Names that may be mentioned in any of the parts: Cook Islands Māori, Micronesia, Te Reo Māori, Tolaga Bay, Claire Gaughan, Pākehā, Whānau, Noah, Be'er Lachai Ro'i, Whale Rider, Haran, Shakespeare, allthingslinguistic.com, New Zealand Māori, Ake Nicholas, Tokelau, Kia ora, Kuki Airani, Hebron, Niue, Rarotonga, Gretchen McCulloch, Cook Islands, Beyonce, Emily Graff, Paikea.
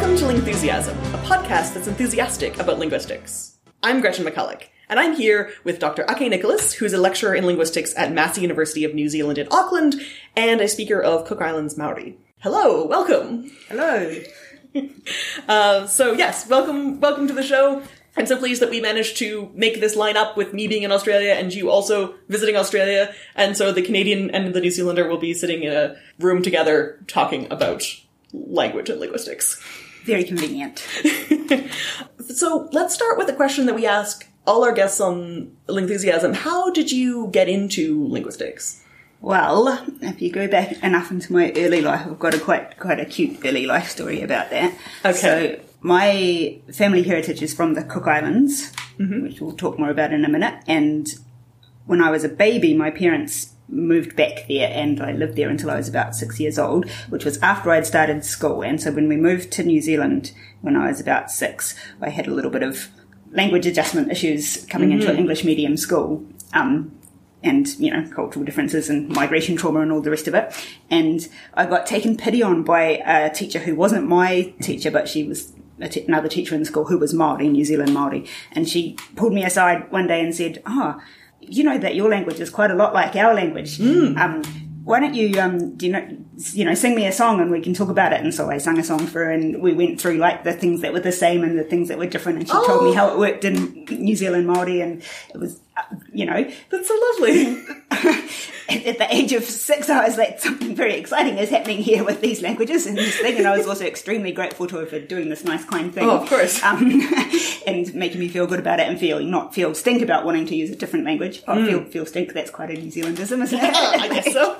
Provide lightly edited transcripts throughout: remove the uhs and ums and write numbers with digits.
Welcome to Lingthusiasm, a podcast that's enthusiastic about linguistics. I'm Gretchen McCulloch, and I'm here with Dr. Ake Nicholas, who's a lecturer in linguistics at Massey University of New Zealand in Auckland, and a speaker of Cook Islands Maori. Hello, welcome. Hello. Welcome to the show. I'm so pleased that we managed to make this line up with me being in Australia and you also visiting Australia. And so the Canadian and the New Zealander will be sitting in a room together talking about language and linguistics. Very convenient. So let's start with a question that we ask all our guests on Lingthusiasm. How did you get into linguistics? Well, if you go back enough into my early life, I've got a quite a cute early life story about that. Okay. So my family heritage is from the Cook Islands, mm-hmm. which we'll talk more about in a minute. And when I was a baby, my parents moved back there and I lived there until I was about 6 years old, which was after I'd started school. And so when we moved to New Zealand when I was about six, I had a little bit of language adjustment issues coming mm-hmm. into English medium school, and, you know, cultural differences and migration trauma and all the rest of it. And I got taken pity on by a teacher who wasn't my teacher, but she was another teacher in the school who was Māori, New Zealand Māori. And she pulled me aside one day and said, you know that your language is quite a lot like our language. Mm. Why don't you, sing me a song and we can talk about it. And so I sung a song for her and we went through, like, the things that were the same and the things that were different. And she told me how it worked in New Zealand Māori. And it was, That's so lovely. At the age of six, I was like, something very exciting is happening here with these languages and this thing. And I was also extremely grateful to her for doing this nice, kind thing. Oh, of course. And making me feel good about it and not feel stink about wanting to use a different language. Oh, feel stink, that's quite a New Zealandism, isn't it? I guess so.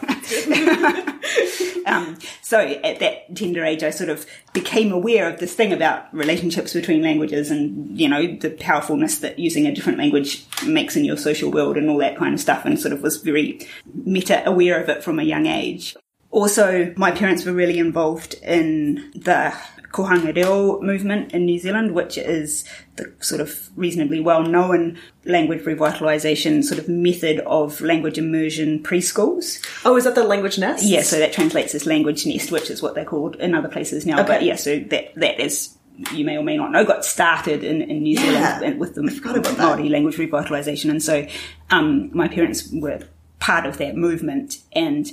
So at that tender age, I sort of became aware of this thing about relationships between languages and, you know, the powerfulness that using a different language makes in your social world and all that kind of stuff, and sort of was very meta-aware of it from a young age. Also, my parents were really involved in the Kohanga Reo movement in New Zealand, which is the sort of reasonably well-known language revitalisation sort of method of language immersion preschools. Oh, is that the language nest? Yeah, so that translates as language nest, which is what they're called in other places now. Okay. But yeah, so that is, you may or may not know, got started in New Zealand with the Māori language revitalisation. And so my parents were part of that movement. And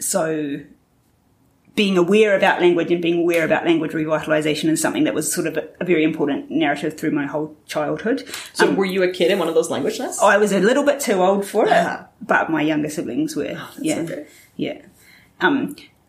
so being aware about language and being aware about language revitalisation is something that was sort of a very important narrative through my whole childhood. So were you a kid in one of those language nests? I was a little bit too old for it, but my younger siblings were. Oh, that's okay. Yeah.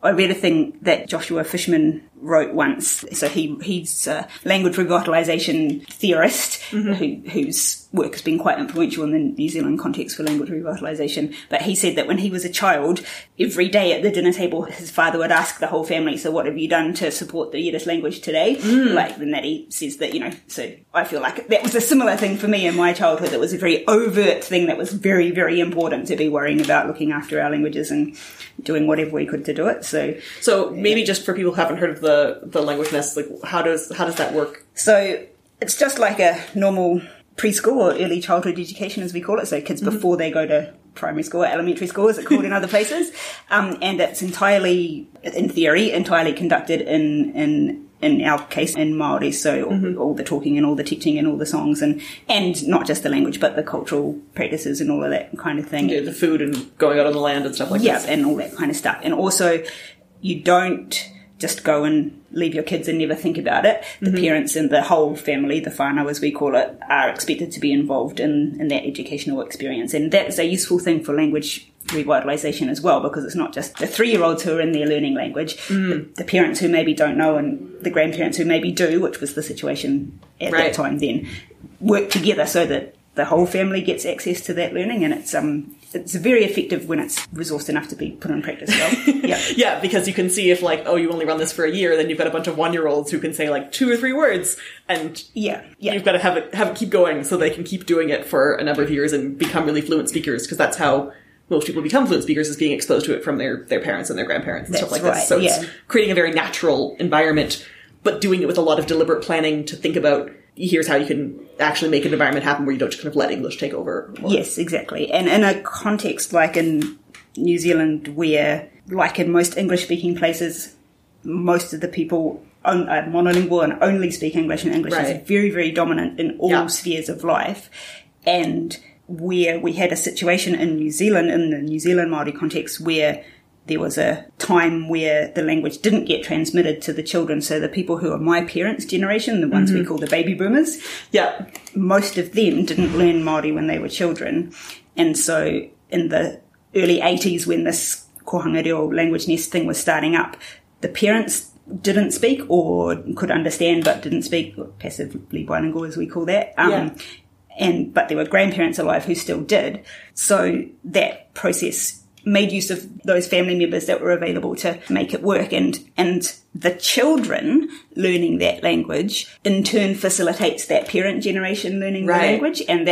I read a thing that Joshua Fishman wrote once. So he's a language revitalisation theorist mm-hmm. whose work has been quite influential in the New Zealand context for language revitalisation. But he said that when he was a child, every day at the dinner table, his father would ask the whole family, so what have you done to support the Yiddish language today? Mm. Like, and that he says that, you know, so I feel like that was a similar thing for me in my childhood. That was a very overt thing that was very, very important to be worrying about looking after our languages and doing whatever we could to do it. So maybe just for people who haven't heard of the language nest, like how does that work? So it's just like a normal preschool or early childhood education, as we call it. So kids mm-hmm. before they go to primary school, elementary school, is it called in other places? And it's entirely, in theory, conducted in our case in Māori. So mm-hmm. all the talking and all the teaching and all the songs and not just the language, but the cultural practices and all of that kind of thing. Yeah, the food and going out on the land and stuff like that. Yeah, and all that kind of stuff. And also, you don't just go and leave your kids and never think about it. The mm-hmm. parents and the whole family, the whānau as we call it, are expected to be involved in that educational experience. And that's a useful thing for language revitalisation as well, because it's not just the 3-year-olds who are in there learning language, the parents who maybe don't know and the grandparents who maybe do, which was the situation at that time then, work together so that the whole family gets access to that learning. And it's very effective when it's resourced enough to be put in practice. Well, yeah. Yeah, because you can see if, like, you only run this for a year, then you've got a bunch of 1-year-olds who can say, like, 2 or 3 words, and you've got to have it keep going so they can keep doing it for a number of years and become really fluent speakers, because that's how most people become fluent speakers, is being exposed to it from their parents and their grandparents and that's stuff like this. So it's creating a very natural environment, but doing it with a lot of deliberate planning to think about, here's how you can actually make an environment happen where you don't just kind of let English take over. Yes, exactly. And in a context like in New Zealand where, like in most English-speaking places, most of the people monolingual and only speak English, and English is very, very dominant in all spheres of life. And where we had a situation in New Zealand, in the New Zealand Māori context, where there was a time where the language didn't get transmitted to the children. So the people who are my parents' generation, the ones we call the baby boomers, most of them didn't learn Māori when they were children. And so in the early 80s, when this Kohanga Reo language nest thing was starting up, the parents didn't speak or could understand but didn't speak, passively bilingual as we call that, but there were grandparents alive who still did. So that process made use of those family members that were available to make it work, and the children learning that language in turn facilitates that parent generation learning the language, and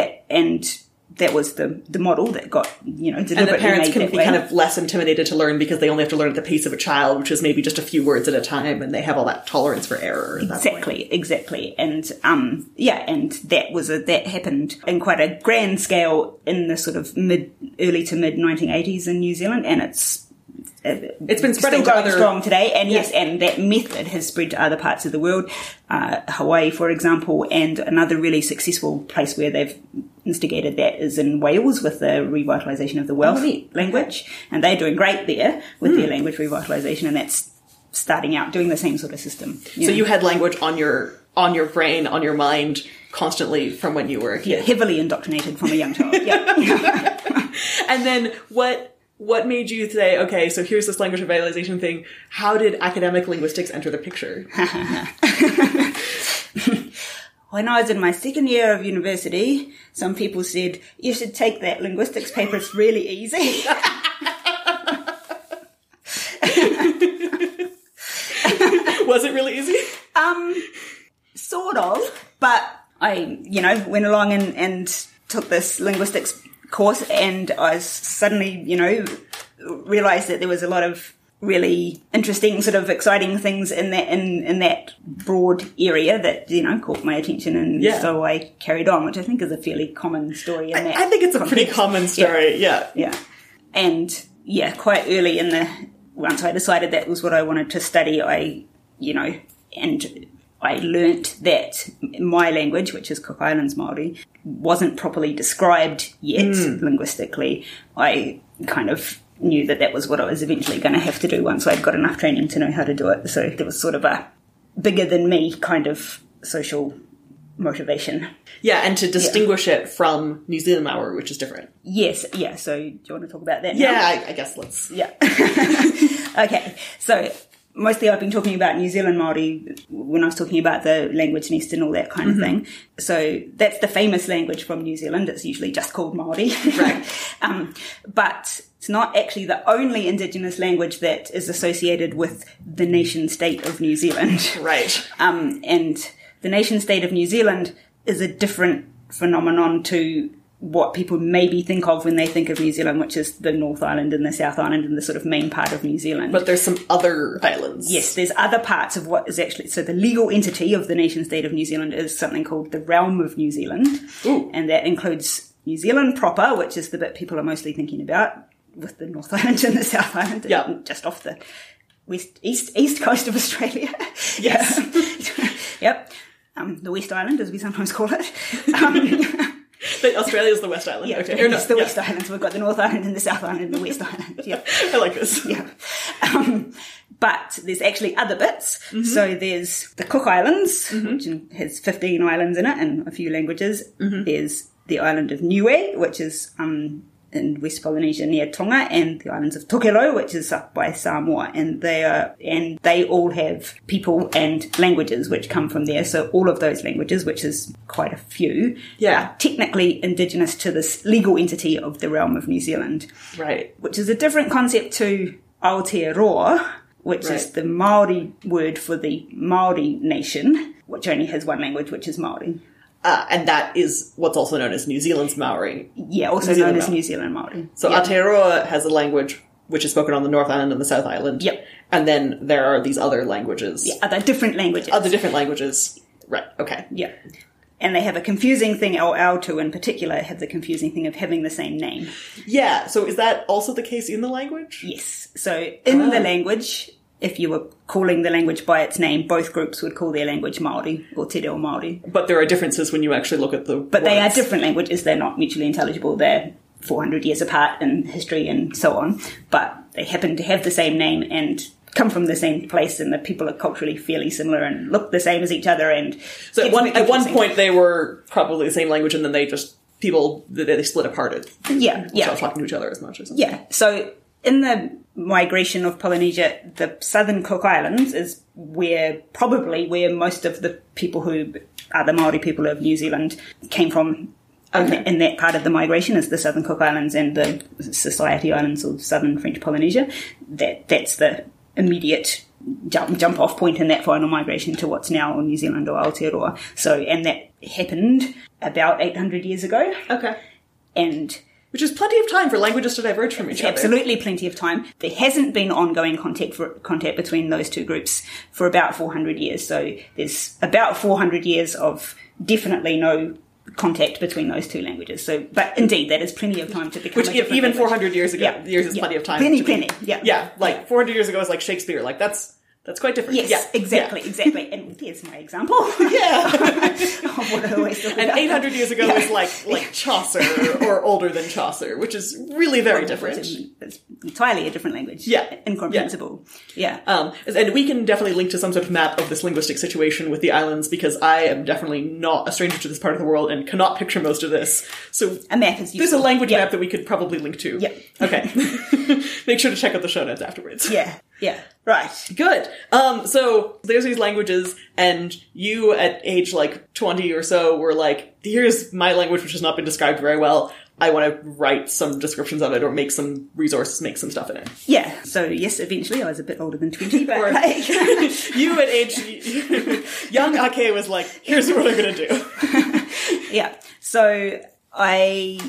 that was the model that got, deliberately made that way. And the parents can be kind of less intimidated to learn because they only have to learn at the pace of a child, which is maybe just a few words at a time, and they have all that tolerance for error. Exactly. And, and that happened in quite a grand scale in the sort of early to mid 1980s in New Zealand, and it's been spreading to other... strong today, and and that method has spread to other parts of the world, Hawaii, for example, and another really successful place where they've instigated that is in Wales with the revitalisation of the Welsh language, and they're doing great there with their language revitalisation, and that's starting out doing the same sort of system. You had language on your brain, on your mind constantly from when you were a kid. Yeah, heavily indoctrinated from a young child. And then What made you say, okay, so here's this language revitalization thing. How did academic linguistics enter the picture? When I was in my second year of university, some people said, you should take that linguistics paper, it's really easy. Was it really easy? Sort of, but I, went along and took this linguistics course, and I suddenly, realized that there was a lot of really interesting, sort of exciting things in that broad area that, caught my attention, and so I carried on, which I think is a fairly common story in that. I think it's a pretty common story, yeah. And quite early once I decided that was what I wanted to study, I learnt that my language, which is Cook Islands Māori, wasn't properly described yet linguistically. I kind of knew that was what I was eventually going to have to do once I'd got enough training to know how to do it. So there was sort of a bigger than me kind of social motivation. Yeah, and to distinguish it from New Zealand Māori, which is different. Yes, yeah. So do you want to talk about that now? Yeah, I guess let's... Yeah. Okay, so... Mostly I've been talking about New Zealand Māori when I was talking about the language nest and all that kind of thing. So that's the famous language from New Zealand. It's usually just called Māori. Right. But it's not actually the only Indigenous language that is associated with the nation-state of New Zealand. Right. And the nation-state of New Zealand is a different phenomenon to what people maybe think of when they think of New Zealand, which is the North Island and the South Island and the sort of main part of New Zealand. But there's some other islands. Yes, there's other parts of what is actually... So the legal entity of the nation-state of New Zealand is something called the Realm of New Zealand. Ooh. And that includes New Zealand proper, which is the bit people are mostly thinking about, with the North Island and the South Island, just off the east coast of Australia. Yes. Yep. The West Island, as we sometimes call it. Australia's the West Island. Yeah, okay. It's the West Island. So we've got the North Island and the South Island and the West Island. Yeah, I like this. Yeah, but there's actually other bits. Mm-hmm. So there's the Cook Islands, which has 15 islands in it and a few languages. Mm-hmm. There's the island of Niue, which is in West Polynesia near Tonga, and the islands of Tokelau, which is up by Samoa, and they all have people and languages which come from there. So all of those languages, which is quite a few, are technically indigenous to this legal entity of the Realm of New Zealand, right? Which is a different concept to Aotearoa, which is the Maori word for the Maori nation, which only has one language, which is Maori. And that is what's also known as New Zealand's Māori. Yeah, also known as New Zealand Māori. So Aotearoa has a language which is spoken on the North Island and the South Island. Yep. And then there are these other languages. Yeah, other different languages. Right, okay. Yeah. And they have a confusing thing, or Aotearoa in particular, have the confusing thing of having the same name. Yeah, so is that also the case in the language? Yes. So in the language... if you were calling the language by its name, both groups would call their language Māori or Te Reo Māori. But there are differences when you actually look at the But words. They are different languages. They're not mutually intelligible. They're 400 years apart in history and so on. But they happen to have the same name and come from the same place, and the people are culturally fairly similar and look the same as each other. And so at one point they were probably the same language, and then they just they split apart. Start talking to each other as much or something. Yeah. So in the migration of Polynesia, the southern Cook Islands is where most of the people who are the Māori people of New Zealand came from. Okay. And that part of the migration is the southern Cook Islands and the Society Islands or southern French Polynesia. That's the immediate jump-off point in that final migration to what's now New Zealand or Aotearoa. So, and that happened about 800 years ago. Okay. Which is plenty of time for languages to diverge from each other. Absolutely plenty of time. There hasn't been ongoing contact between those two groups for about 400 years. So there's about 400 years of definitely no contact between those two languages. So, but indeed, that is plenty of time to become. Which even 400 years ago, is plenty of time. Plenty. Yeah. Yeah. Like 400 years ago is like Shakespeare. Like that's quite different. Yes. Yeah. Exactly. And there's my example. Yeah. And 800 years ago is like Chaucer or older than Chaucer, which is really very different. It's entirely a different language. Yeah. Incomprehensible. Yeah. And we can definitely link to some sort of map of this linguistic situation with the islands, because I am definitely not a stranger to this part of the world and cannot picture most of this. So a map is useful. There's a language map that we could probably link to. Yeah. Okay. Make sure to check out the show notes afterwards. Yeah. Yeah. Right. Good. So there's these languages, and you at age like 20 or so were like, here's my language, which has not been described very well. I want to write some descriptions of it or make some resources, make some stuff in it. Yeah. So yes, eventually I was a bit older than 20, but you at age, young Ake was like, here's what I'm going to do. Yeah. So I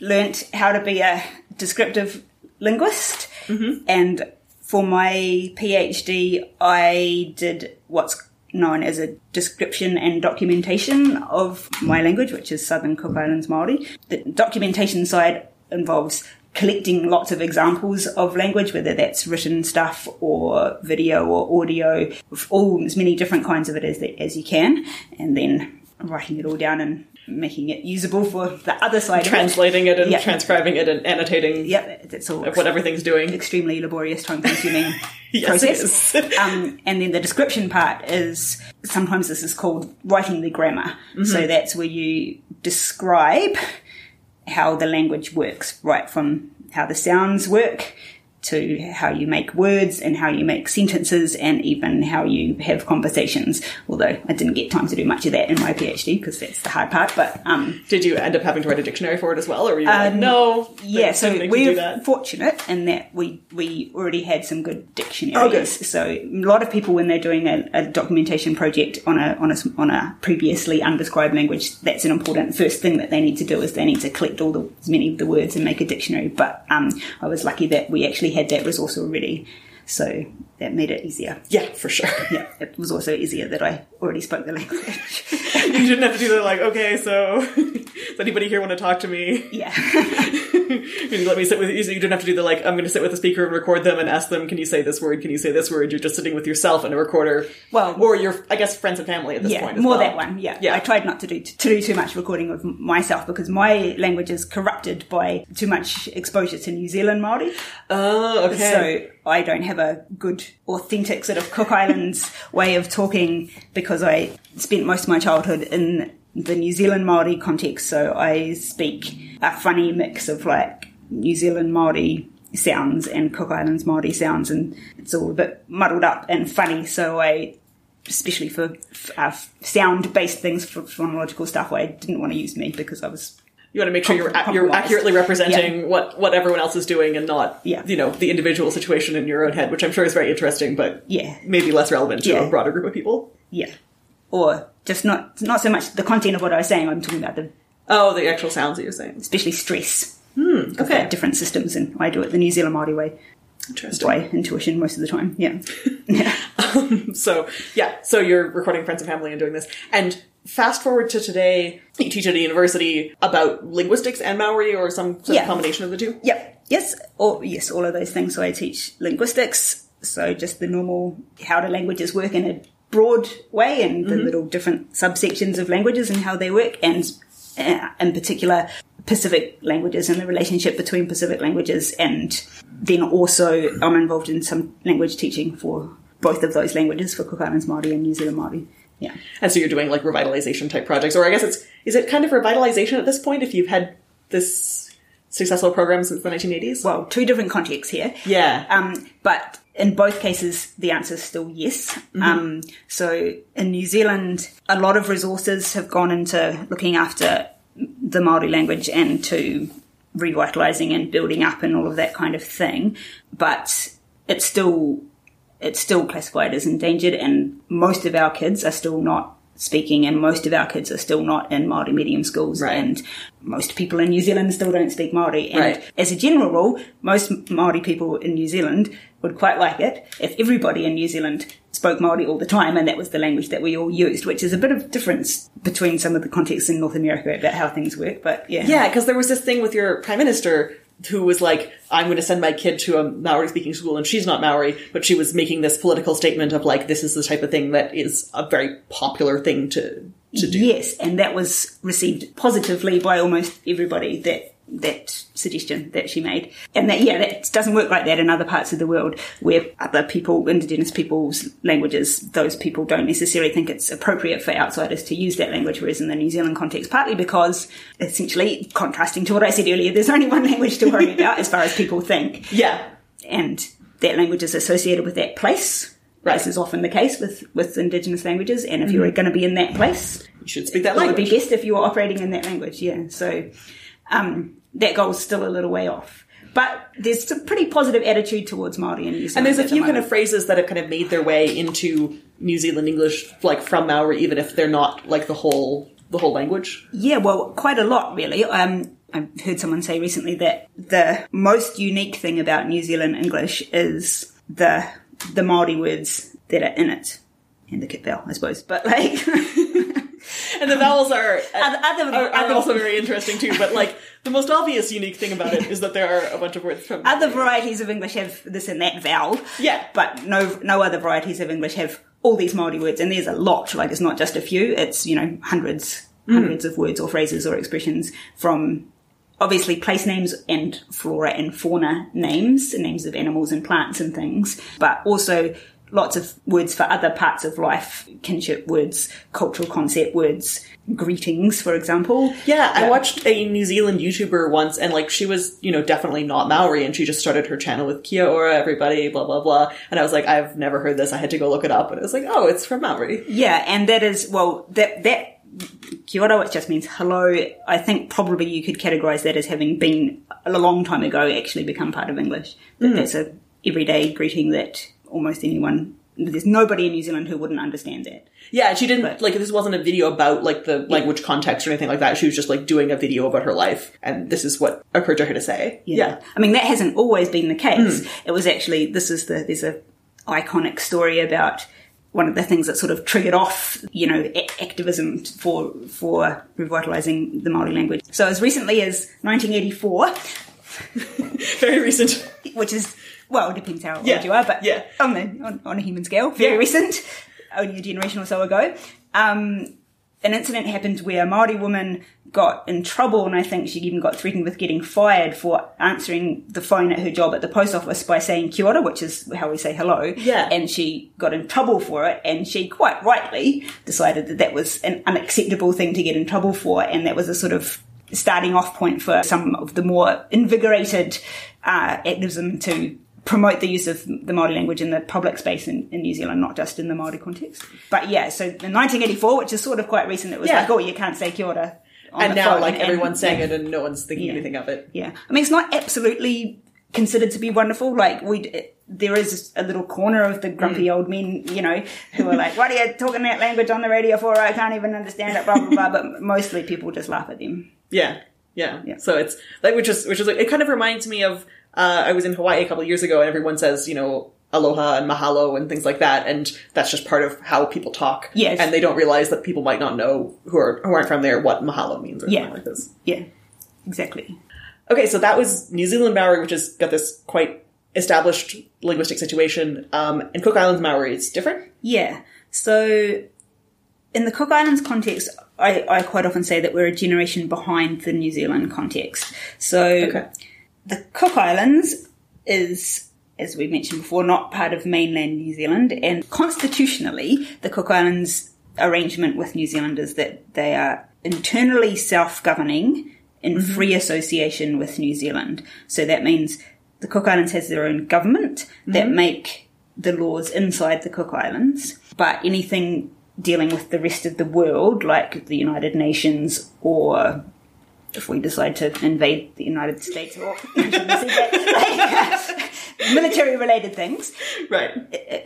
learnt how to be a descriptive linguist, mm-hmm. and for my PhD, I did what's known as a description and documentation of my language, which is Southern Cook Islands Māori. The documentation side involves collecting lots of examples of language, whether that's written stuff or video or audio, with all as many different kinds of it as you can, and then writing it all down and making it usable for the other side. Translating of it. And transcribing it and annotating. Yeah, that's all. What everything's doing. Extremely laborious, time-consuming process. It is. And then the description part is, sometimes this is called writing the grammar. Mm-hmm. So that's where you describe how the language works, right from how the sounds work to how you make words and how you make sentences and even how you have conversations, although I didn't get time to do much of that in my PhD because that's the hard part. But did you end up having to write a dictionary for it as well, or were you like, no? Yeah, so we're fortunate in that we already had some good dictionaries. Oh, good. So a lot of people, when they're doing a documentation project on a previously undescribed language, that's an important first thing that they need to do, is they need to collect as many of the words and make a dictionary. But I was lucky that we actually had that resource already, so that made it easier. Yeah, for sure. Yeah, it was also easier that I already spoke the language. You didn't have to do that, like, okay, so does anybody here want to talk to me? Yeah. Let me sit with you. You didn't have to do the, like, I'm going to sit with the speaker and record them and ask them, can you say this word? Can you say this word? You're just sitting with yourself and a recorder. Well, or your, I guess, friends and family at this point. More that one. Yeah. I tried not to do too much recording of myself because my language is corrupted by too much exposure to New Zealand Māori. Oh, okay. So I don't have a good, authentic sort of Cook Islands way of talking because I spent most of my childhood in the New Zealand Māori context, so I speak a funny mix of like New Zealand Māori sounds and Cook Islands Māori sounds, and it's all a bit muddled up and funny. So I, especially for sound-based things, for phonological stuff, I didn't want to use me because I was... You want to make sure you're accurately representing what everyone else is doing and not, the individual situation in your own head, which I'm sure is very interesting, but maybe less relevant to a broader group of people. Yeah. Or just not so much the content of what I was saying. I'm talking about the actual sounds that you're saying. Especially stress. Okay. Different systems, and I do it the New Zealand Māori way. Interesting. By intuition most of the time, yeah. So you're recording friends and family and doing this. And fast forward to today, you teach at a university about linguistics and Maori, or some sort of combination of the two? Yep. Yes, all of those things. So I teach linguistics So just the normal how do languages work in a broad way and the little different subsections of languages and how they work, and in particular Pacific languages and the relationship between Pacific languages, and then also I'm involved in some language teaching for both of those languages for Cook Islands Māori and New Zealand Māori. Yeah. And so you're doing like revitalization type projects, or I guess it's, is it kind of revitalization at this point if you've had this successful program since the 1980s? Well, two different contexts here. Yeah. But in both cases, the answer is still yes. So in New Zealand, a lot of resources have gone into looking after the Māori language and to revitalising and building up and all of that kind of thing. But it's still classified as endangered, and most of our kids are still not speaking, and most of our kids are still not in Māori medium schools, and most people in New Zealand still don't speak Māori. And as a general rule, most Māori people in New Zealand would quite like it if everybody in New Zealand spoke Māori all the time and that was the language that we all used, which is a bit of difference between some of the contexts in North America about how things work. But yeah, because there was this thing with your Prime Minister who was like, I'm going to send my kid to a Maori-speaking school, and she's not Maori, but she was making this political statement of, like, this is the type of thing that is a very popular thing to do. Yes, and that was received positively by almost everybody, that suggestion that she made. And that, yeah, that doesn't work like that in other parts of the world where other people, Indigenous people's languages, those people don't necessarily think it's appropriate for outsiders to use that language, whereas in the New Zealand context, partly because, essentially, contrasting to what I said earlier, there's only one language to worry about as far as people think. Yeah. And that language is associated with that place. This is often the case with Indigenous languages, and if you were going to be in that place, you should speak that language. It would be best if you were operating in that language, yeah. So that goal is still a little way off. But there's a pretty positive attitude towards Māori in New Zealand. And there's a few kind of phrases that have kind of made their way into New Zealand English, like from Maori, even if they're not like the whole language. Yeah, well, quite a lot, really. I've heard someone say recently that the most unique thing about New Zealand English is the Māori words that are in it. And the kit vowel, I suppose. But like... And the vowels are also very interesting too, but like the most obvious unique thing about it is that there are a bunch of words from other varieties of English have this and that vowel. Yeah. But no other varieties of English have all these Māori words, and there's a lot. Like it's not just a few, it's, you know, hundreds of words or phrases or expressions from obviously place names and flora and fauna names of animals and plants and things, but also lots of words for other parts of life, kinship words, cultural concept words, greetings, for example. Yeah, I watched a New Zealand YouTuber once, and like she was, you know, definitely not Maori, and she just started her channel with Kia ora everybody, blah, blah, blah. And I was like, I've never heard this. I had to go look it up. And I was like, oh, it's from Maori. Yeah, and that is, well, that kia ora, which just means hello, I think probably you could categorise that as having been a long time ago actually become part of English. That's a everyday greeting that... almost anyone, there's nobody in New Zealand who wouldn't understand that. Yeah, she didn't, but, like, this wasn't a video about, like, the language context or anything like that. She was just, like, doing a video about her life, and this is what occurred to her to say. Yeah. I mean, that hasn't always been the case. It was actually, there's a iconic story about one of the things that sort of triggered off, you know, activism for revitalising the Māori language. So as recently as 1984... Very recent. Which is... Well, it depends how old you are, but on a human scale, very recent, only a generation or so ago. An incident happened where a Māori woman got in trouble, and I think she even got threatened with getting fired for answering the phone at her job at the post office by saying kia ora, which is how we say hello. Yeah. And she got in trouble for it, and she quite rightly decided that that was an unacceptable thing to get in trouble for, and that was a sort of starting off point for some of the more invigorated activism to promote the use of the Māori language in the public space in New Zealand, not just in the Māori context. But yeah, so in 1984, which is sort of quite recent, it was like, oh, you can't say kia ora on and the now, phone. Like, and everyone's saying it and no one's thinking anything of it. Yeah. I mean, it's not absolutely considered to be wonderful. Like, there is a little corner of the grumpy old men, you know, who are like, what are you talking that language on the radio for? I can't even understand it, blah, blah, blah. But mostly people just laugh at them. Yeah. Yeah. So it's, like, which is like, it kind of reminds me of, I was in Hawaii a couple of years ago, and everyone says, you know, aloha and mahalo and things like that, and that's just part of how people talk. Yes. And they don't realize that people might not know who aren't from there what mahalo means or something like this. Yeah, exactly. Okay, so that was New Zealand Maori, which has got this quite established linguistic situation. And Cook Islands Maori is different? Yeah. So in the Cook Islands context, I quite often say that we're a generation behind the New Zealand context. So the Cook Islands is, as we mentioned before, not part of mainland New Zealand. And constitutionally, the Cook Islands arrangement with New Zealand is that they are internally self-governing in free association with New Zealand. So that means the Cook Islands has their own government that make the laws inside the Cook Islands. But anything dealing with the rest of the world, like the United Nations, or if we decide to invade the United States or military-related things, right?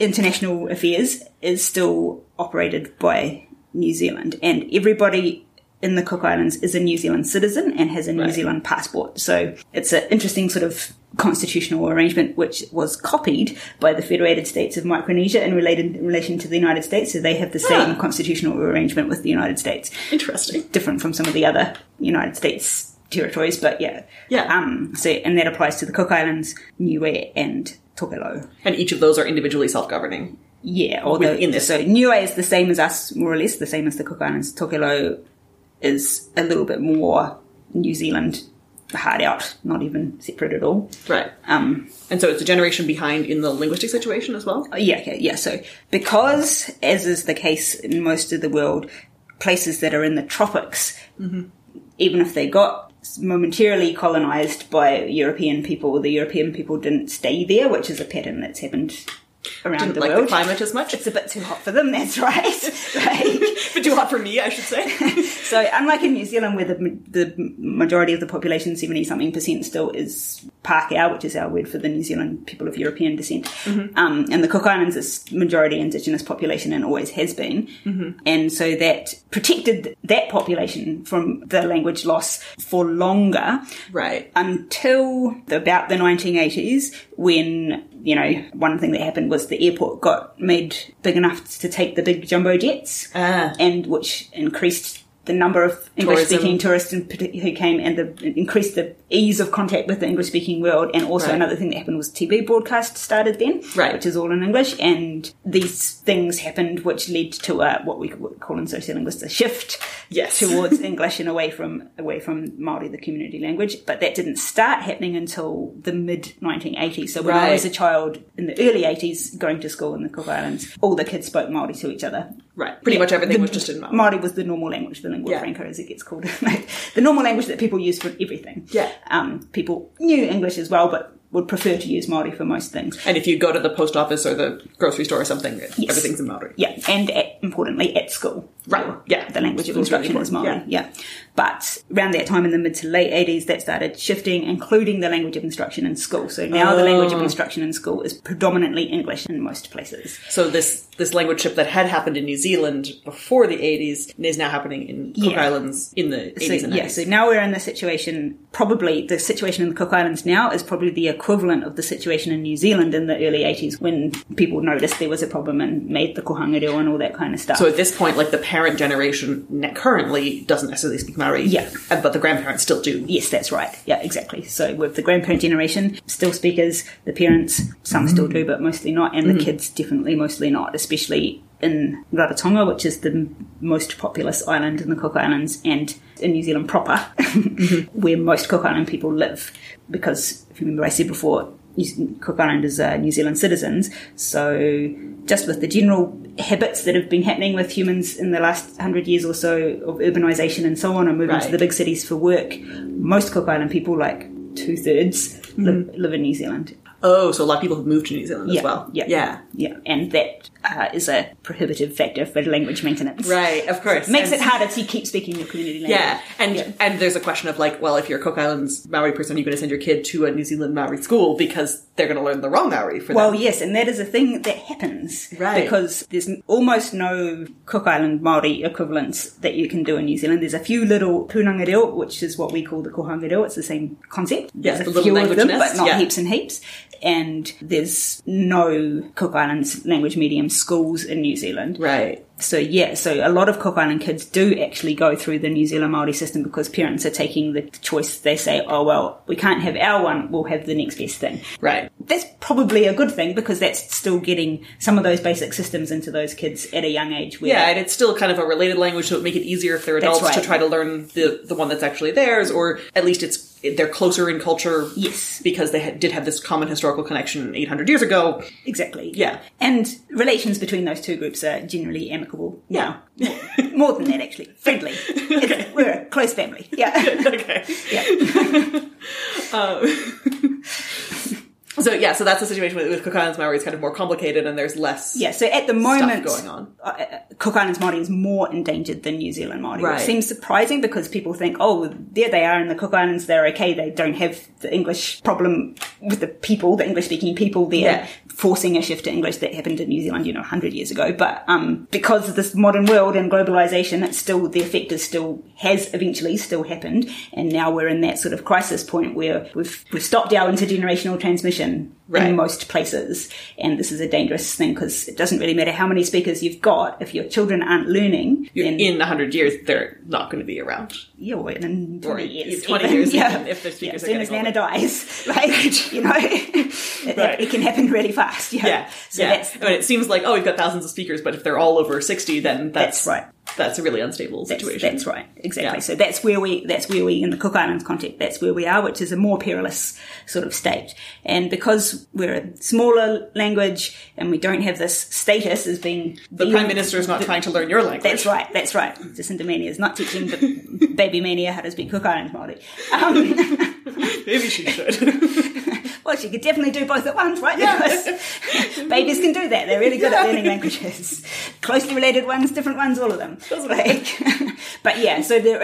International affairs is still operated by New Zealand. And everybody in the Cook Islands is a New Zealand citizen and has a New Zealand passport. So it's an interesting sort of constitutional arrangement which was copied by the Federated States of Micronesia in relation to the United States. So they have the same constitutional arrangement with the United States. Interesting. Different from some of the other United States territories, but and that applies to the Cook Islands, Niue and Tokelau. And each of those are individually self-governing. Yeah. So Niue is the same as us, more or less, the same as the Cook Islands. Tokelau is a little bit more New Zealand hard out, not even separate at all. Right. And so it's a generation behind in the linguistic situation as well? Yeah. So because, as is the case in most of the world, places that are in the tropics, even if they got momentarily colonised by European people, the European people didn't stay there, which is a pattern that's happened around the world. Didn't like the climate as much? It's a bit too hot for them, that's right. But too hot for me, I should say. So unlike in New Zealand, where the majority of the population, 70-something% still is Pākehā, which is our word for the New Zealand people of European descent, and the Cook Islands is majority indigenous population and always has been, and so that protected that population from the language loss for longer, right? Until about the 1980s, when one thing that happened was the airport got made big enough to take the big jumbo jets, and which increased the number of English-speaking tourists who came, and increased the ease of contact with the English-speaking world. And also another thing that happened was TV broadcast started then, which is all in English. And these things happened which led to what we call in sociolinguists a shift towards English and away from Māori, the community language. But that didn't start happening until the mid-1980s. So when I was a child in the early 80s going to school in the Cook Islands, all the kids spoke Māori to each other. Right. Pretty much everything was just in Māori. Māori was the normal language, the lingua franca, as it gets called. The normal language that people use for everything. Yeah. People knew English as well, but would prefer to use Māori for most things. And if you go to the post office or the grocery store or something, everything's in Māori. Yeah. And importantly, at school. Right. Yeah. The language of instruction is Māori. Yeah. But around that time in the mid to late 80s, that started shifting, including the language of instruction in school. So now the language of instruction in school is predominantly English in most places. So this language shift that had happened in New Zealand before the 80s is now happening in Cook Islands in the 80s and 90s. Yeah, so now we're in the situation, probably the situation in the Cook Islands now is probably the equivalent of the situation in New Zealand in the early 80s when people noticed there was a problem and made the Kohanga Reo and all that kind of stuff. So at this point, like the parent generation currently doesn't necessarily speak Māori, but the grandparents still do. Yes, that's right. Yeah, exactly. So with the grandparent generation, still speakers, the parents, some still do, but mostly not, and the kids definitely mostly not, especially in Rarotonga, which is the most populous island in the Cook Islands, and in New Zealand proper, where most Cook Island people live. Because, if you remember I said before, Cook Islanders are New Zealand citizens, so just with the general habits that have been happening with humans in the last 100 years or so of urbanisation and so on, and moving to the big cities for work, most Cook Island people, like 2/3, live in New Zealand. Oh, so a lot of people have moved to New Zealand as well. Yeah. And that is a prohibitive factor for language maintenance. Right, of course. So it makes it harder to keep speaking your community language. And there's a question of like, well, if you're a Cook Islands Maori person, are you going to send your kid to a New Zealand Maori school because they're going to learn the wrong Maori for that? Well, yes, and that is a thing that happens. Right. Because there's almost no Cook Island Maori equivalents that you can do in New Zealand. There's a few little Kohanga Reo, which is what we call the Kohanga Reo. It's the same concept. Yes, there's a few of them, but not heaps and heaps. And there's no Cook Islands language medium schools in New Zealand. Right. So a lot of Cook Island kids do actually go through the New Zealand Māori system because parents are taking the choice. They say, oh, well, we can't have our one, we'll have the next best thing. Right. That's probably a good thing because that's still getting some of those basic systems into those kids at a young age. And it's still kind of a related language, so it would make it easier if they're adults to try to learn the one that's actually theirs, or at least they're closer in culture. Yes. Because they did have this common historical connection 800 years ago. Exactly. Yeah. And relations between those two groups are generally amicable. Yeah. Now. More than that, actually. Friendly. Okay. We're a close family. Yeah. Okay. Yeah. So that's the situation with Cook Islands Māori. It's kind of more complicated and there's less so at the moment, stuff going on. Cook Islands Māori is more endangered than New Zealand Māori, right, which seems surprising because people think, oh, there they are in the Cook Islands, they're okay, they don't have the English problem with the people, the English-speaking people there, forcing a shift to English that happened in New Zealand, 100 years ago. But because of this modern world and globalisation, it's still, the effect is still, has eventually still happened, and now we're in that sort of crisis point where we've stopped our intergenerational transmission in most places, and this is a dangerous thing because it doesn't really matter how many speakers you've got if your children aren't learning. In 100 years, they're not going to be around. Yeah, or in 20 years, if the speakers are going to go. As soon as Nana dies, like, it can happen really fast. It seems like, we've got thousands of speakers, but if they're all over 60, then that's right. That's a really unstable situation. That's right, exactly. Yeah. So that's where we in the Cook Islands context, that's where we are, which is a more perilous sort of state. And because we're a smaller language and we don't have this status as being... The Prime Minister is not trying to learn your language. That's right. Jacinda Mania is not teaching Baby Mania how to speak Cook Islands Māori. Maybe she should. Well, she could definitely do both at once, right? Yeah. Because babies can do that. They're really good at learning languages. Closely related ones, different ones, all of them. So there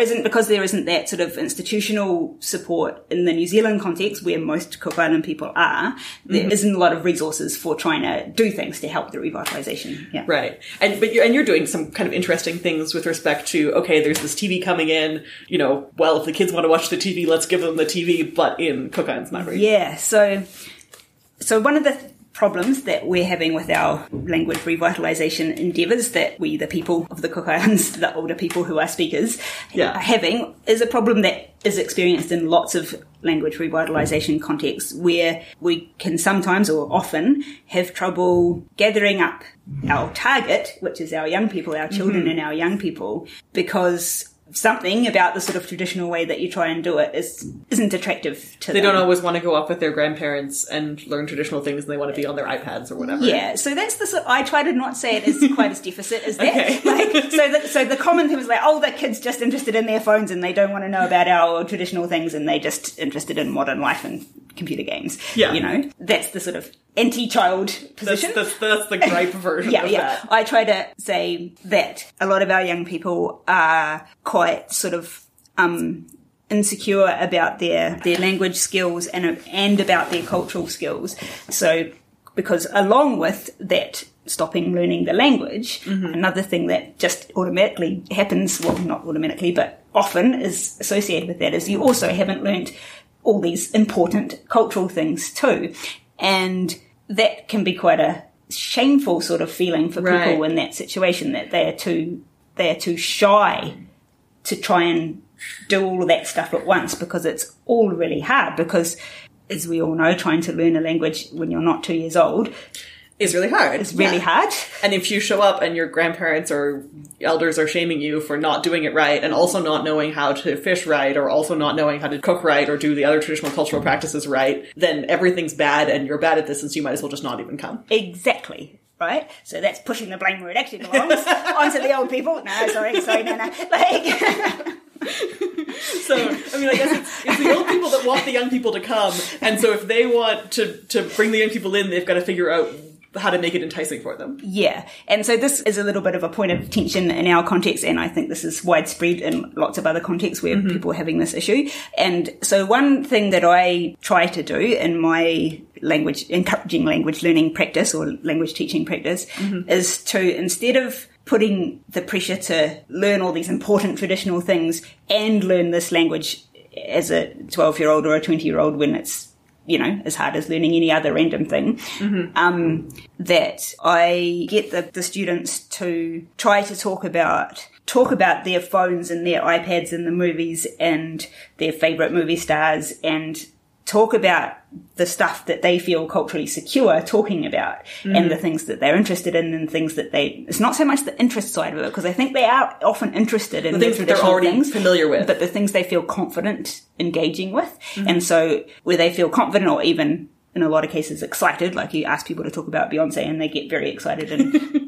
isn't that sort of institutional support in the New Zealand context where most Cook Island people are. There isn't a lot of resources for trying to do things to help the revitalisation. Yeah. Right. But you're doing some kind of interesting things with respect to, there's this TV coming in, if the kids want to watch the TV, let's give them the TV, but in Cook Islands Māori. Yeah, so one of the problems that we're having with our language revitalisation endeavours that we, the people of the Cook Islands, the older people who are speakers, are having, is a problem that is experienced in lots of language revitalisation contexts where we can sometimes or often have trouble gathering up our target, which is our young people, our children and our young people, because... something about the sort of traditional way that you try and do it isn't attractive to them. They don't always want to go up with their grandparents and learn traditional things, and they want to be on their iPads or whatever. Yeah, so that's the sort... I try to not say it as quite as deficit as that. Okay. So the common thing is like, the kid's just interested in their phones and they don't want to know about our traditional things and they're just interested in modern life and computer games. Yeah. That's the sort of anti-child position. That's the gripe version of that. I try to say that a lot of our young people are quite sort of insecure about their language skills and about their cultural skills. So because along with that stopping learning the language, another thing that just automatically happens, well, not automatically, but often is associated with that is you also haven't learnt all these important cultural things too. And that can be quite a shameful sort of feeling for people in that situation, that they are too shy to try and do all of that stuff at once, because it's all really hard, because as we all know, trying to learn a language when you're not 2 years old is really hard. It's really hard. And if you show up and your grandparents or elders are shaming you for not doing it right, and also not knowing how to fish right, or also not knowing how to cook right, or do the other traditional cultural practices right, then everything's bad and you're bad at this, and so you might as well just not even come. Exactly. Right? So that's pushing the blame where it actually belongs onto the old people. No, sorry, Nana. So, I guess it's the old people that want the young people to come, and so if they want to bring the young people in, they've got to figure out how to make it enticing for them. Yeah. And so this is a little bit of a point of tension in our context, and I think this is widespread in lots of other contexts where people are having this issue. And so one thing that I try to do in my encouraging language learning practice or language teaching practice is to, instead of putting the pressure to learn all these important traditional things and learn this language as a 12-year-old or a 20-year-old when it's you know, as hard as learning any other random thing, that I get the students to try to talk about their phones and their iPads and the movies and their favourite movie stars, and talk about the stuff that they feel culturally secure talking about, and the things that they're interested in and things that they... It's not so much the interest side of it, because I think they are often interested in the things that they're already familiar with. But the things they feel confident engaging with. Mm-hmm. And so where they feel confident, or even in a lot of cases excited, like you ask people to talk about Beyonce and they get very excited and...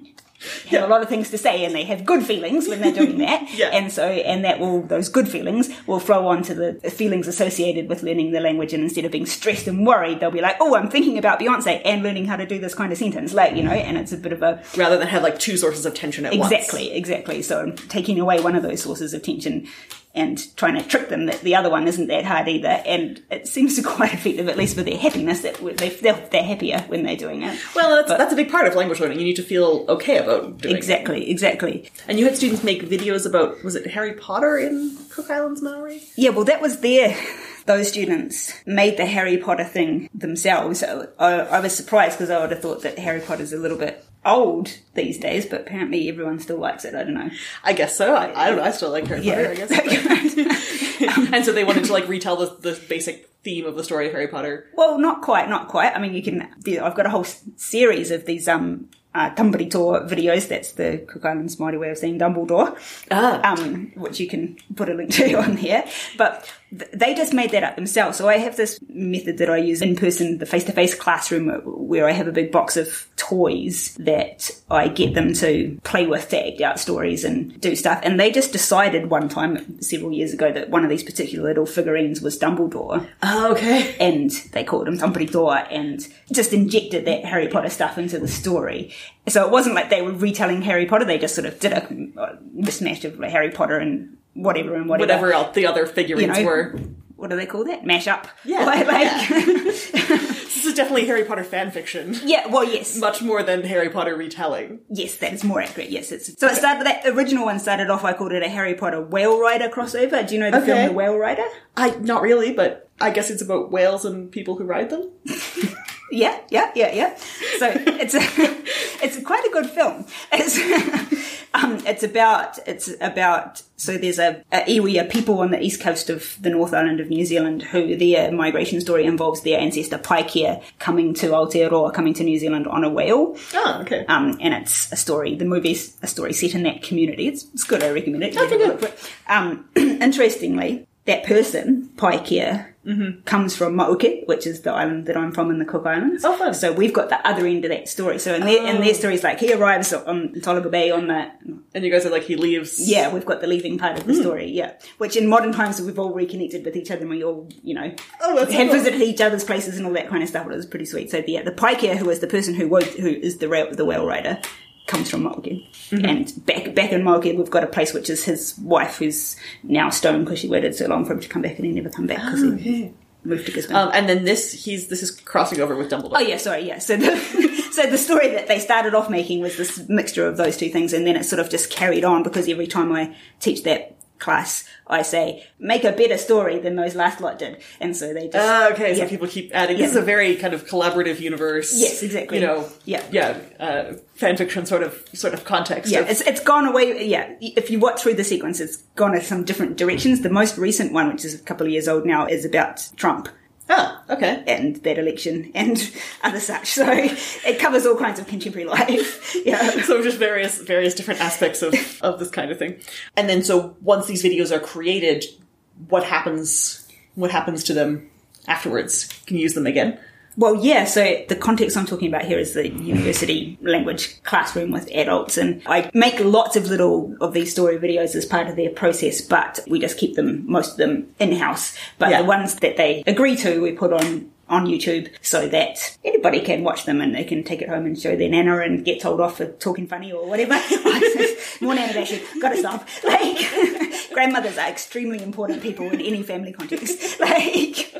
have a lot of things to say, and they have good feelings when they're doing that. Those good feelings will flow on to the feelings associated with learning the language, and instead of being stressed and worried, they'll be like, oh, I'm thinking about Beyonce and learning how to do this kind of sentence, like, you know, and it's a bit of a... Rather than have like two sources of tension at once. Exactly. So I'm taking away one of those sources of tension and trying to trick them that the other one isn't that hard either. And it seems to be quite effective, at least for their happiness, that they're happier when they're doing it. Well, that's a big part of language learning. You need to feel okay about doing it. Exactly. And you had students make videos about, was it Harry Potter in Cook Islands, Maori? Yeah, well, that was their... Those students made the Harry Potter thing themselves. I was surprised, because I would have thought that Harry Potter's a little bit old these days, but apparently everyone still likes it. I don't know. I guess so. I don't know. I still like Harry Potter, I guess. And so they wanted to like retell the basic theme of the story of Harry Potter. Well, not quite. I mean, I've got a whole series of these Tambarito videos. That's the Cook Islands Māori way of saying Dumbledore, which you can put a link to on here. But they just made that up themselves. So I have this method that I use in person, the face-to-face classroom, where I have a big box of toys that I get them to play with, to act out stories and do stuff. And they just decided one time several years ago that one of these particular little figurines was Dumbledore. Oh, okay. And they called him Tambarito and just injected that Harry Potter stuff into the story. So it wasn't like they were retelling Harry Potter. They just sort of did a mismatch of Harry Potter and whatever and whatever. Whatever else the other figurines were. What do they call that? Mash up. Yeah. This is definitely Harry Potter fan fiction. Yeah, well, yes. Much more than Harry Potter retelling. Yes, that's more accurate. Yes. It started, that original one started off, I called it a Harry Potter Whale Rider crossover. Do you know the film The Whale Rider? Not really, but I guess it's about whales and people who ride them. Yeah. So it's quite a good film. It's about so there's a iwi, a people on the east coast of the North Island of New Zealand, who their migration story involves their ancestor Paikea coming to Aotearoa, coming to New Zealand on a whale. Oh, okay. And it's a story. The movie's a story set in that community. It's good. I recommend it. Interestingly, that person, Paikea, comes from Ma'uke, which is the island that I'm from in the Cook Islands. Oh, fun. So we've got the other end of that story. So in their story, it's like he arrives on Tolaga Bay on the... And you guys are like, he leaves. Yeah, we've got the leaving part of the story, yeah. Which in modern times, we've all reconnected with each other and we all, you know, visited each other's places and all that kind of stuff. It was pretty sweet. So the Paikea, who is the person who is the whale rider, comes from Ma'uke. Mm-hmm. And back in Ma'uke, we've got a place which is his wife, who's now stoned because she waited so long for him to come back, and he never come back because he moved to Gisborne. And then this is crossing over with Dumbledore. Oh, yeah, sorry, yeah. So the story that they started off making was this mixture of those two things, and then it sort of just carried on, because every time I teach that class, I say, make a better story than those last lot did. And so they just... So people keep adding... Yeah. This is a very kind of collaborative universe. Yes, exactly. You know, fan fiction sort of context. Yeah, it's gone away... Yeah, if you watch through the sequence, it's gone in some different directions. The most recent one, which is a couple of years old now, is about Trump. Oh, okay. And that election and other such. So it covers all kinds of contemporary life. Yeah. So just various different aspects of this kind of thing. And then so once these videos are created, what happens to them afterwards? Can you use them again? Well, yeah, so the context I'm talking about here is the university language classroom with adults, and I make lots of little of these story videos as part of their process, but we just keep them, most of them, in-house. But the ones that they agree to, we put on YouTube so that anybody can watch them and they can take it home and show their nana and get told off for talking funny or whatever. More nana actually, gotta stop. Like, grandmothers are extremely important people in any family context. Like...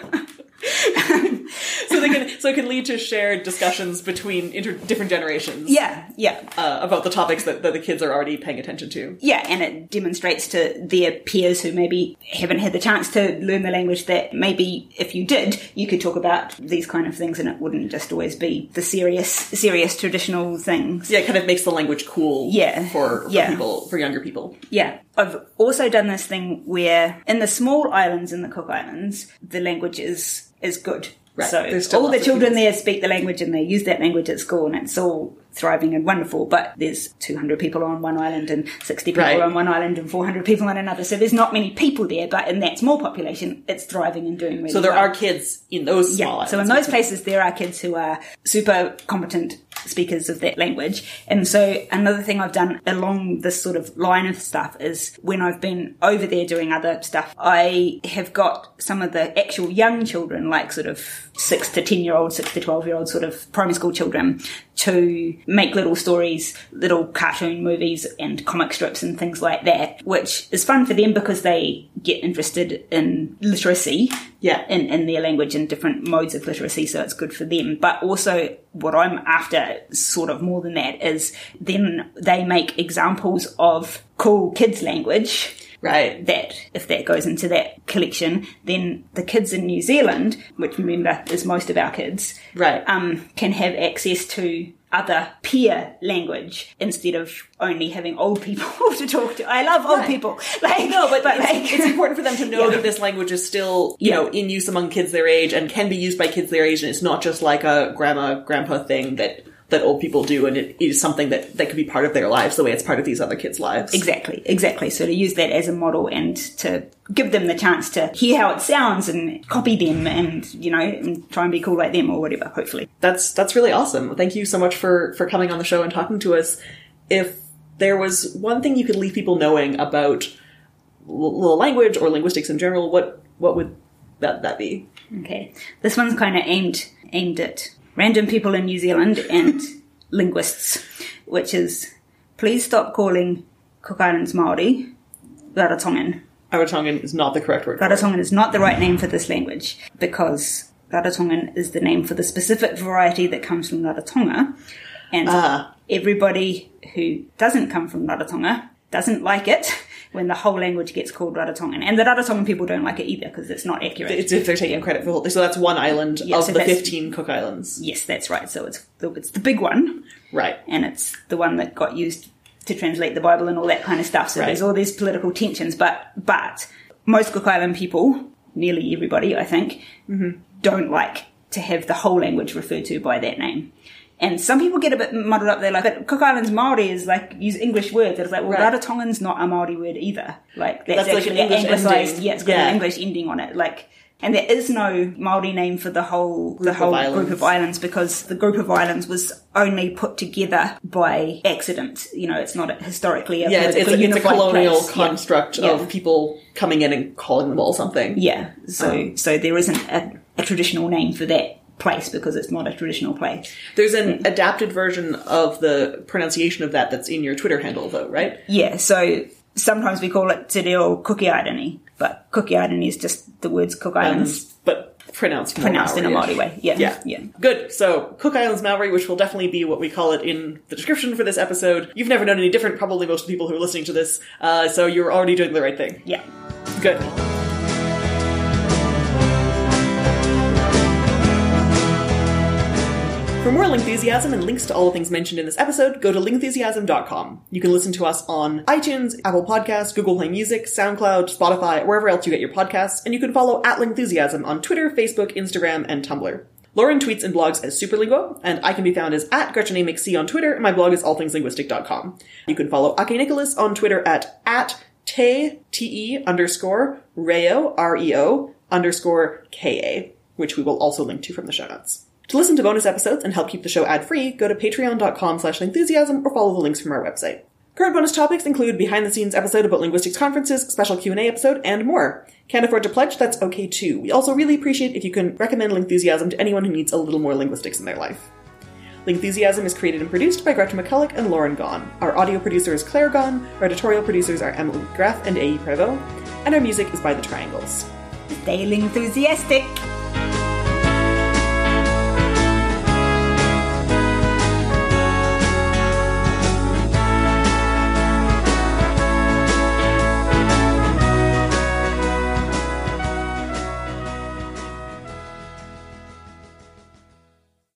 So So it can lead to shared discussions between different generations. Yeah, yeah. About the topics that the kids are already paying attention to. Yeah, and it demonstrates to their peers who maybe haven't had the chance to learn the language that maybe if you did, you could talk about these kind of things and it wouldn't just always be the serious traditional things. Yeah, it kind of makes the language cool for younger people. Yeah. I've also done this thing where in the small islands in the Cook Islands, the language is good. Right. So all the children there speak the language and they use that language at school and it's all thriving and wonderful, but there's 200 people on one island and 60 people on one island and 400 people on another, so there's not many people there, but in that small population it's thriving and doing really well. So there are kids in those small islands. So in those places there are kids who are super competent speakers of that language. And so another thing I've done along this sort of line of stuff is when I've been over there doing other stuff, I have got some of the actual young children, like sort of 6 to 10 year olds, 6 to 12 year olds, sort of primary school children, to make little stories, little cartoon movies and comic strips and things like that, which is fun for them because they get interested in literacy, in their language and different modes of literacy, so it's good for them. But also what I'm after, sort of more than that, is then they make examples of cool kids' language. Right. That, if that goes into that collection, then the kids in New Zealand, which remember is most of our kids, can have access to other peer language instead of only having old people to talk to. I love old people. It's important for them to know that this language is still, you know, in use among kids their age and can be used by kids their age, and it's not just like a grandma, grandpa thing that old people do, and it is something that could be part of their lives the way it's part of these other kids' lives. Exactly. So to use that as a model and to give them the chance to hear how it sounds and copy them and, you know, and try and be cool like them or whatever, hopefully. That's really awesome. Thank you so much for coming on the show and talking to us. If there was one thing you could leave people knowing about language or linguistics in general, what would that be? Okay. This one's kind of aimed at random people in New Zealand and linguists, which is, please stop calling Cook Islands Māori Rarotongan. Rarotongan is not the correct word. Rarotongan is not the right name for this language, because Rarotongan is the name for the specific variety that comes from Rarotonga, and everybody who doesn't come from Rarotonga doesn't like it when the whole language gets called Rarotongan. And the Rarotongan people don't like it either because it's not accurate. If they're taking credit for the whole thing. So that's one island of the 15 Cook Islands. Yes, that's right. So it's the big one. Right. And it's the one that got used to translate the Bible and all that kind of stuff. So there's all these political tensions. But most Cook Island people, nearly everybody, I think, don't like to have the whole language referred to by that name. And some people get a bit muddled up. They're like, but Cook Islands Māori is like, use English words. It's like, well, Rarotongan's not a Māori word either. Like, that's actually like an Anglicized ending. Yeah, it's got an English ending on it. Like, and there is no Māori name for the whole group of islands because the group of islands was only put together by accident. You know, it's not historically a it's a colonial construct of people coming in and calling them all something. Yeah. So there isn't a traditional name for that place because it's not a traditional place. There's an adapted version of the pronunciation of that's in your Twitter handle though, right? Yeah, so sometimes we call it Te Reo Kuki Airani, but Kuki Airani is just the words Cook Islands. But pronounced in a Māori way. Yeah. Good. So Cook Islands Māori, which will definitely be what we call it in the description for this episode. You've never known any different, probably most of the people who are listening to this, so you're already doing the right thing. Yeah. Good. For more Lingthusiasm and links to all the things mentioned in this episode, go to lingthusiasm.com. You can listen to us on iTunes, Apple Podcasts, Google Play Music, SoundCloud, Spotify, wherever else you get your podcasts, and you can follow @Lingthusiasm on Twitter, Facebook, Instagram, and Tumblr. Lauren tweets and blogs as Superlinguo, and I can be found as @GretchenMcCulloch on Twitter, and my blog is allthingslinguistic.com. You can follow Ake Nicholas on Twitter @te_reo_ka, which we will also link to from the show notes. To listen to bonus episodes and help keep the show ad-free, go to patreon.com/lingthusiasm or follow the links from our website. Current bonus topics include behind-the-scenes episode about linguistics conferences, special Q&A episode, and more. Can't afford to pledge? That's okay too. We also really appreciate if you can recommend Lingthusiasm to anyone who needs a little more linguistics in their life. Lingthusiasm is created and produced by Gretchen McCulloch and Lauren Gaughan. Our audio producer is Claire Gaughan, our editorial producers are Emily Graff and A.E. Prevost, and our music is by The Triangles. Stay Lingthusiastic!